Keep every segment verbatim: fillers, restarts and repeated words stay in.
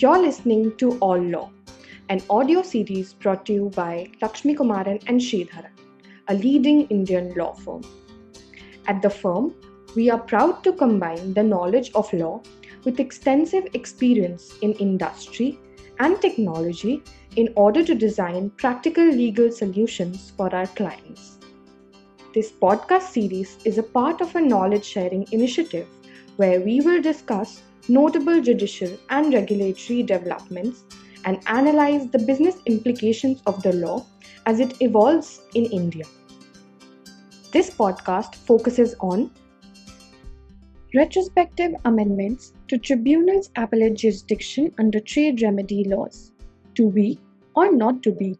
You're listening to All Law, an audio series brought to you by Lakshmi Kumaran and Shedharan, a leading Indian law firm. At the firm, we are proud to combine the knowledge of law with extensive experience in industry and technology in order to design practical legal solutions for our clients. This podcast series is a part of a knowledge-sharing initiative where we will discuss notable judicial and regulatory developments and analyze the business implications of the law as it evolves in India. This podcast focuses on retrospective amendments to tribunals' appellate jurisdiction under trade remedy laws, to be or not to be.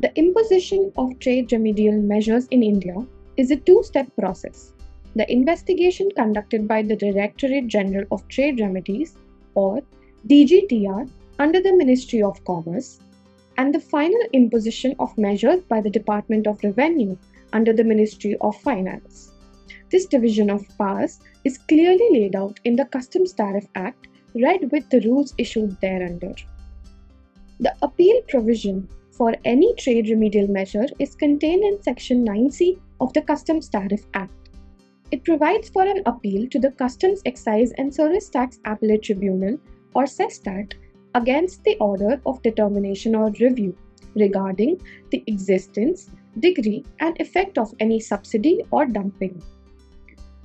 The imposition of trade remedial measures in India is a two-step process. The investigation conducted by the Directorate General of Trade Remedies, or D G T R, under the Ministry of Commerce, and the final imposition of measures by the Department of Revenue under the Ministry of Finance. This division of powers is clearly laid out in the Customs Tariff Act, read with the rules issued thereunder. The appeal provision for any trade remedial measure is contained in Section nine C of the Customs Tariff Act. It provides for an appeal to the Customs Excise and Service Tax Appellate Tribunal, or SESTAT, against the order of determination or review regarding the existence, degree, and effect of any subsidy or dumping.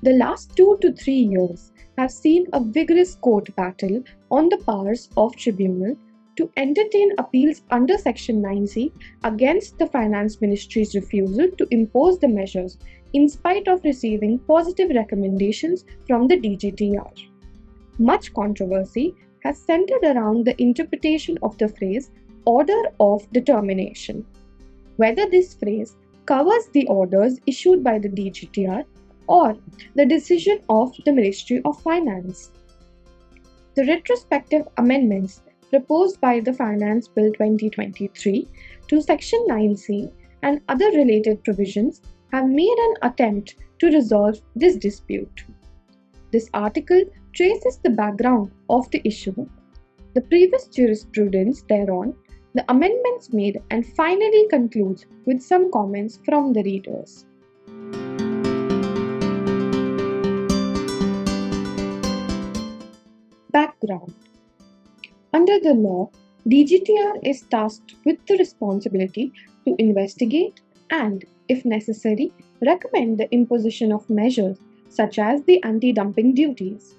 The last two to three years have seen a vigorous court battle on the powers of tribunal to entertain appeals under Section nine C against the Finance Ministry's refusal to impose the measures in spite of receiving positive recommendations from the D G T R. Much controversy has centered around the interpretation of the phrase order of determination, whether this phrase covers the orders issued by the D G T R or the decision of the Ministry of Finance. The retrospective amendments proposed by the Finance Bill twenty twenty-three to Section nine C and other related provisions have made an attempt to resolve this dispute. This article traces the background of the issue, the previous jurisprudence thereon, the amendments made, and finally concludes with some comments from the readers. Background. Under the law, D G T R is tasked with the responsibility to investigate and, if necessary, recommend the imposition of measures such as the anti-dumping duties,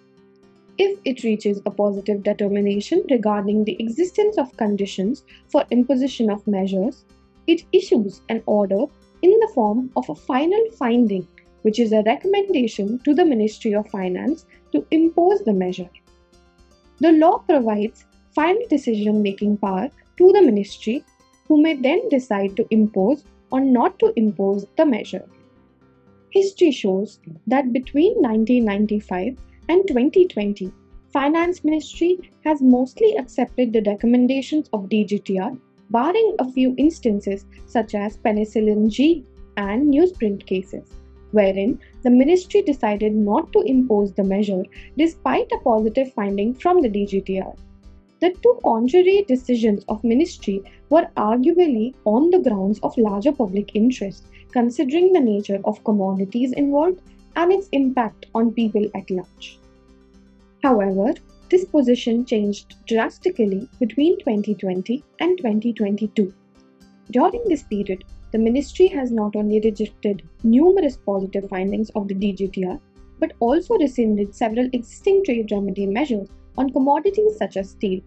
if it reaches a positive determination regarding the existence of conditions for imposition of measures. It issues an order in the form of a final finding, which is a recommendation to the Ministry of Finance to impose the measure. The law provides final decision-making power to the ministry, who may then decide to impose or not to impose the measure. History shows that between nineteen ninety-five and twenty twenty, Finance Ministry has mostly accepted the recommendations of D G T R, barring a few instances such as Penicillin G and newsprint cases, wherein the ministry decided not to impose the measure despite a positive finding from the D G T R. The two contrary decisions of ministry were arguably on the grounds of larger public interest, considering the nature of commodities involved and its impact on people at large. However, this position changed drastically between twenty twenty and twenty twenty-two. During this period, the ministry has not only rejected numerous positive findings of the D G T R, but also rescinded several existing trade remedy measures on commodities such as steel,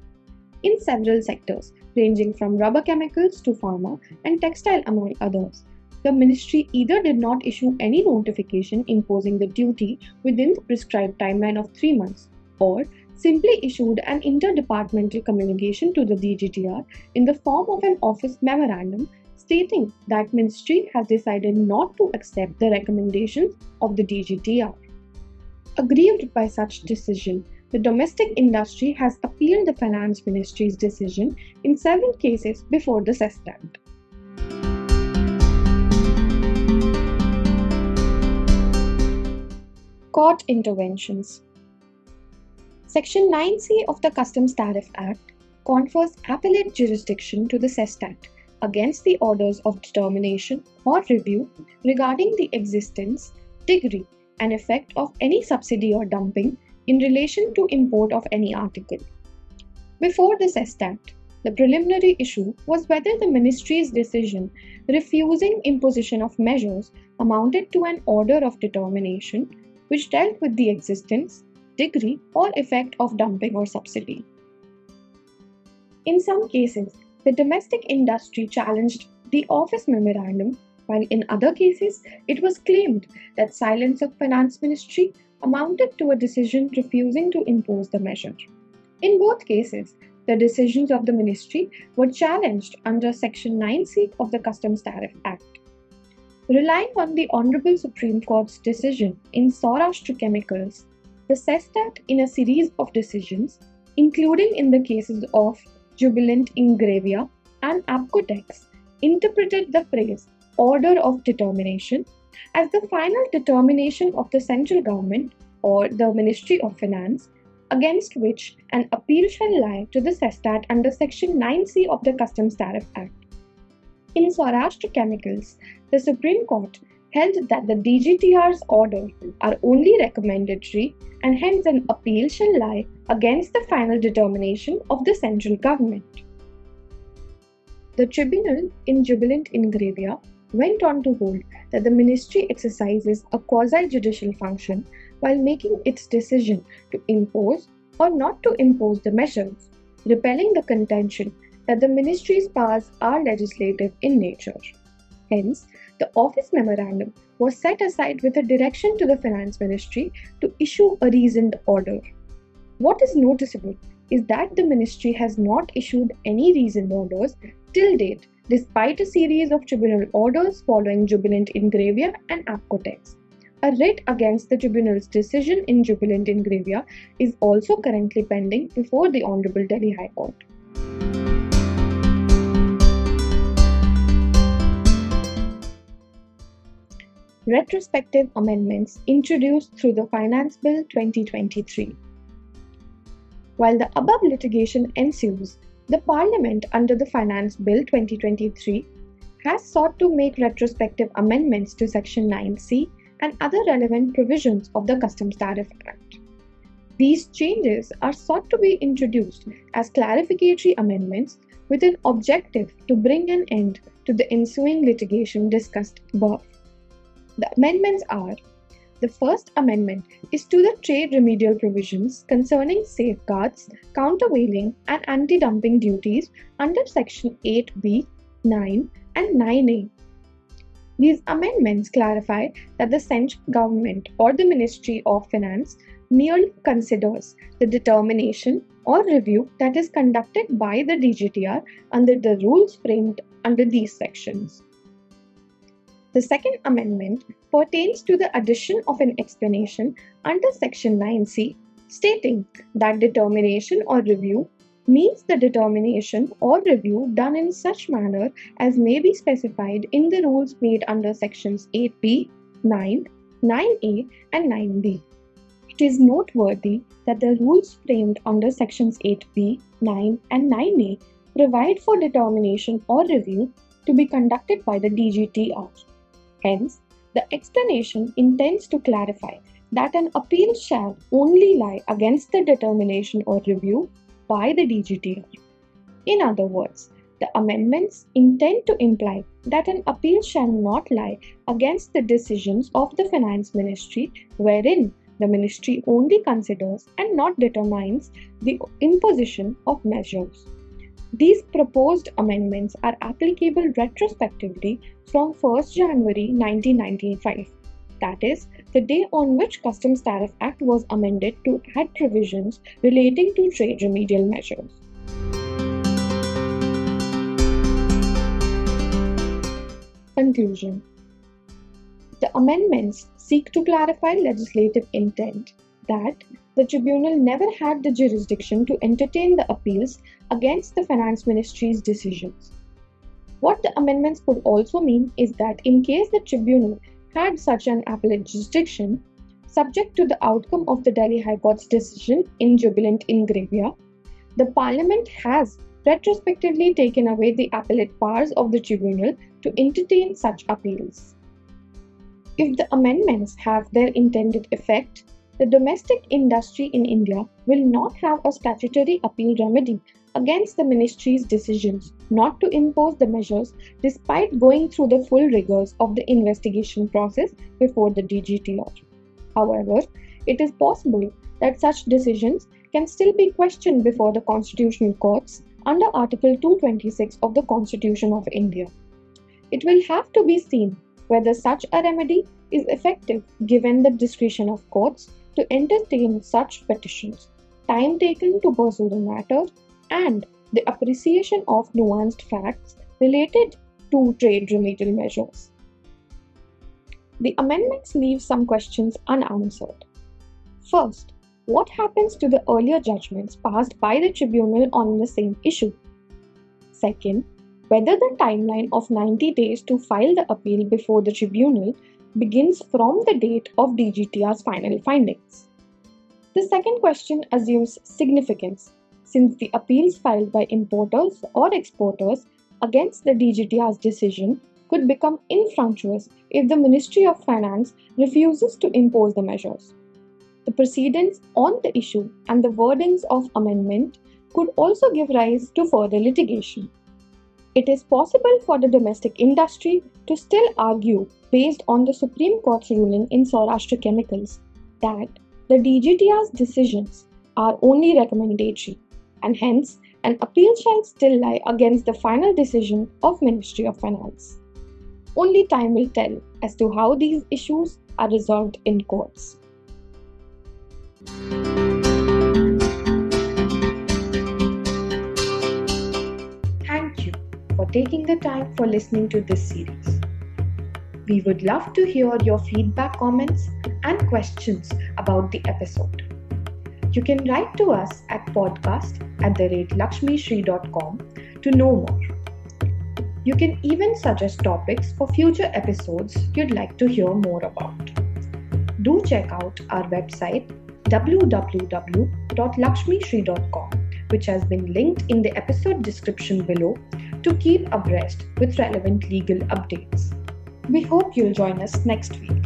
in several sectors, ranging from rubber chemicals to pharma and textile, among others. The ministry either did not issue any notification imposing the duty within the prescribed timeline of three months, or simply issued an interdepartmental communication to the D G T R in the form of an office memorandum stating that ministry has decided not to accept the recommendations of the D G T R. Aggrieved by such decision, the domestic industry has appealed the Finance Ministry's decision in several cases before the SESTAT. court interventions. Section nine C of the Customs Tariff Act confers appellate jurisdiction to the Sestat against the orders of determination or review regarding the existence, degree, and effect of any subsidy or dumping in relation to import of any article. Before the Sestat, the preliminary issue was whether the Ministry's decision refusing imposition of measures amounted to an order of determination which dealt with the existence, degree, or effect of dumping or subsidy. In some cases, the domestic industry challenged the office memorandum, while in other cases, it was claimed that silence of Finance Ministry amounted to a decision refusing to impose the measure. In both cases, the decisions of the Ministry were challenged under Section nine C of the Customs Tariff Act. Relying on the Honorable Supreme Court's decision in Saurashtra Chemicals, the Sestat, in a series of decisions, including in the cases of Jubilant Ingrevia and Apcotex, interpreted the phrase order of determination as the final determination of the central government or the Ministry of Finance, against which an appeal shall lie to the Sestat under Section nine C of the Customs Tariff Act. In Saurashtra Chemicals, the Supreme Court held that the D G T R's order are only recommendatory and hence an appeal shall lie against the final determination of the central government. The tribunal in Jubilant Ingrevia went on to hold that the Ministry exercises a quasi-judicial function while making its decision to impose or not to impose the measures, repelling the contention that the Ministry's powers are legislative in nature. Hence, the office memorandum was set aside with a direction to the Finance Ministry to issue a reasoned order. What is noticeable is that the Ministry has not issued any reasoned orders till date, despite a series of tribunal orders following Jubilant Ingrevia and Apcotex. A writ against the tribunal's decision in Jubilant Ingrevia is also currently pending before the Honorable Delhi High Court. Retrospective amendments introduced through the Finance Bill twenty twenty-three. While the above litigation ensues, the Parliament under the Finance Bill twenty twenty-three has sought to make retrospective amendments to Section nine C and other relevant provisions of the Customs Tariff Act. These changes are sought to be introduced as clarificatory amendments with an objective to bring an end to the ensuing litigation discussed above. The amendments are: the first amendment is to the trade remedial provisions concerning safeguards, countervailing and anti-dumping duties under Section eight B, nine and nine A. These amendments clarify that the central government or the Ministry of Finance merely considers the determination or review that is conducted by the D G T R under the rules framed under these sections. The second amendment pertains to the addition of an explanation under Section nine C, stating that determination or review means the determination or review done in such manner as may be specified in the rules made under Sections eight B, nine, nine A and nine B. It is noteworthy that the rules framed under Sections eight B, nine and nine A provide for determination or review to be conducted by the D G T R. Hence, the explanation intends to clarify that an appeal shall only lie against the determination or review by the D G T R. In other words, the amendments intend to imply that an appeal shall not lie against the decisions of the Finance Ministry, wherein the Ministry only considers and not determines the imposition of measures. These proposed amendments are applicable retrospectively from first January nineteen ninety-five, that is, the day on which Customs Tariff Act was amended to add provisions relating to trade remedial measures. Conclusion. The amendments seek to clarify legislative intent, that the tribunal never had the jurisdiction to entertain the appeals against the Finance Ministry's decisions. What the amendments could also mean is that in case the tribunal had such an appellate jurisdiction, Subject to the outcome of the Delhi High Court's decision in Jubilant Ingrevia, the Parliament has retrospectively taken away the appellate powers of the tribunal to entertain such appeals. If the amendments have their intended effect, the domestic industry in India will not have a statutory appeal remedy against the ministry's decisions not to impose the measures despite going through the full rigors of the investigation process before the D G T R. However, it is possible that such decisions can still be questioned before the constitutional courts under Article two twenty-six of the Constitution of India. It will have to be seen whether such a remedy is effective given the discretion of courts to entertain such petitions, time taken to pursue the matter, and the appreciation of nuanced facts related to trade remedial measures. The amendments leave some questions unanswered. First, what happens to the earlier judgments passed by the tribunal on the same issue? Second, whether the timeline of ninety days to file the appeal before the tribunal begins from the date of D G T R's final findings. The second question assumes significance, since the appeals filed by importers or exporters against the D G T R's decision could become infructuous if the Ministry of Finance refuses to impose the measures. The precedents on the issue and the wordings of amendment could also give rise to further litigation. It is possible for the domestic industry to still argue, based on the Supreme Court's ruling in Saurashtra Chemicals, that the D G T R's decisions are only recommendatory, and hence an appeal shall still lie against the final decision of Ministry of Finance. Only time will tell as to how these issues are resolved in courts. Thank you for taking the time for listening to this series. We would love to hear your feedback, comments, and questions about the episode. You can write to us at podcast at the rate lakshmishri.com to know more. You can even suggest topics for future episodes you'd like to hear more about. Do check out our website w w w dot lakshmishri dot com, which has been linked in the episode description below, to keep abreast with relevant legal updates. We hope you'll join us next week.